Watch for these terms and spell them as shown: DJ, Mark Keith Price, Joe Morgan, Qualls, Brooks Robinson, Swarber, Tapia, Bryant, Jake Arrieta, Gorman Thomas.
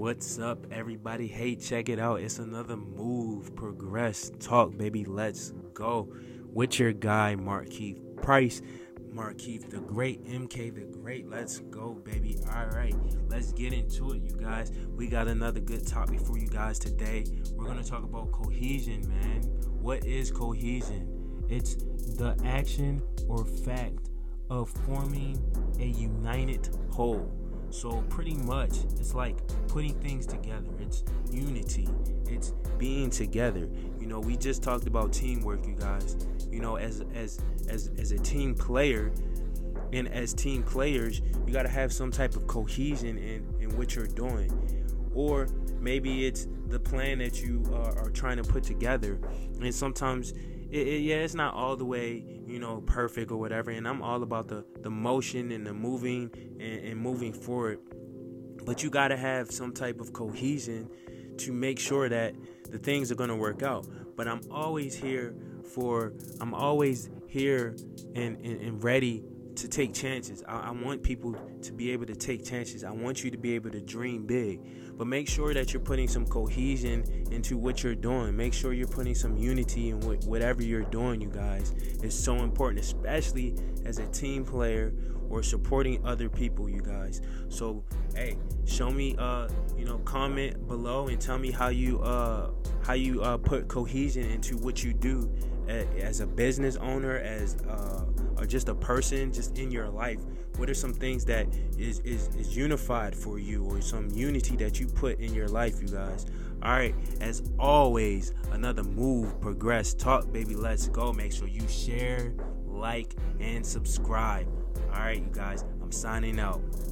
What's up, everybody? Hey, check it out. It's another Move, Progress, Talk, baby. Let's go. With your guy, Mark Keith Price. Mark Keith the Great, MK the Great. Let's go, baby. All right, let's get into it, you guys. We got another good topic for you guys today. We're going to talk about cohesion, man. What is cohesion? It's the action or fact of forming a united whole. So pretty much it's like putting things together. It's unity. It's being together. You know, we just talked about teamwork, you guys. You know, as a team player and as team players, you got to have some type of cohesion in what you're doing. Or maybe it's the plan that you are trying to put together. And sometimes it's not all the way, you know, perfect or whatever. And I'm all about the motion and the moving and moving forward. But you got to have some type of cohesion to make sure that the things are going to work out. But I'm always here and ready to take chances. I want people to be able to take chances. I want you to be able to dream big, but make sure that you're putting some cohesion into what you're doing. Make sure you're putting some unity in whatever you're doing, you guys. It's so important, especially as a team player or supporting other people, you guys. So, hey, show me, comment below and tell me how you put cohesion into what you do as a business owner, or just a person, just in your life. What are some things that is unified for you, or some unity that you put in your life, you guys? All right, as always, another Move, Progress, Talk, baby. Let's go. Make sure you share, like, and subscribe. All right, you guys, I'm signing out.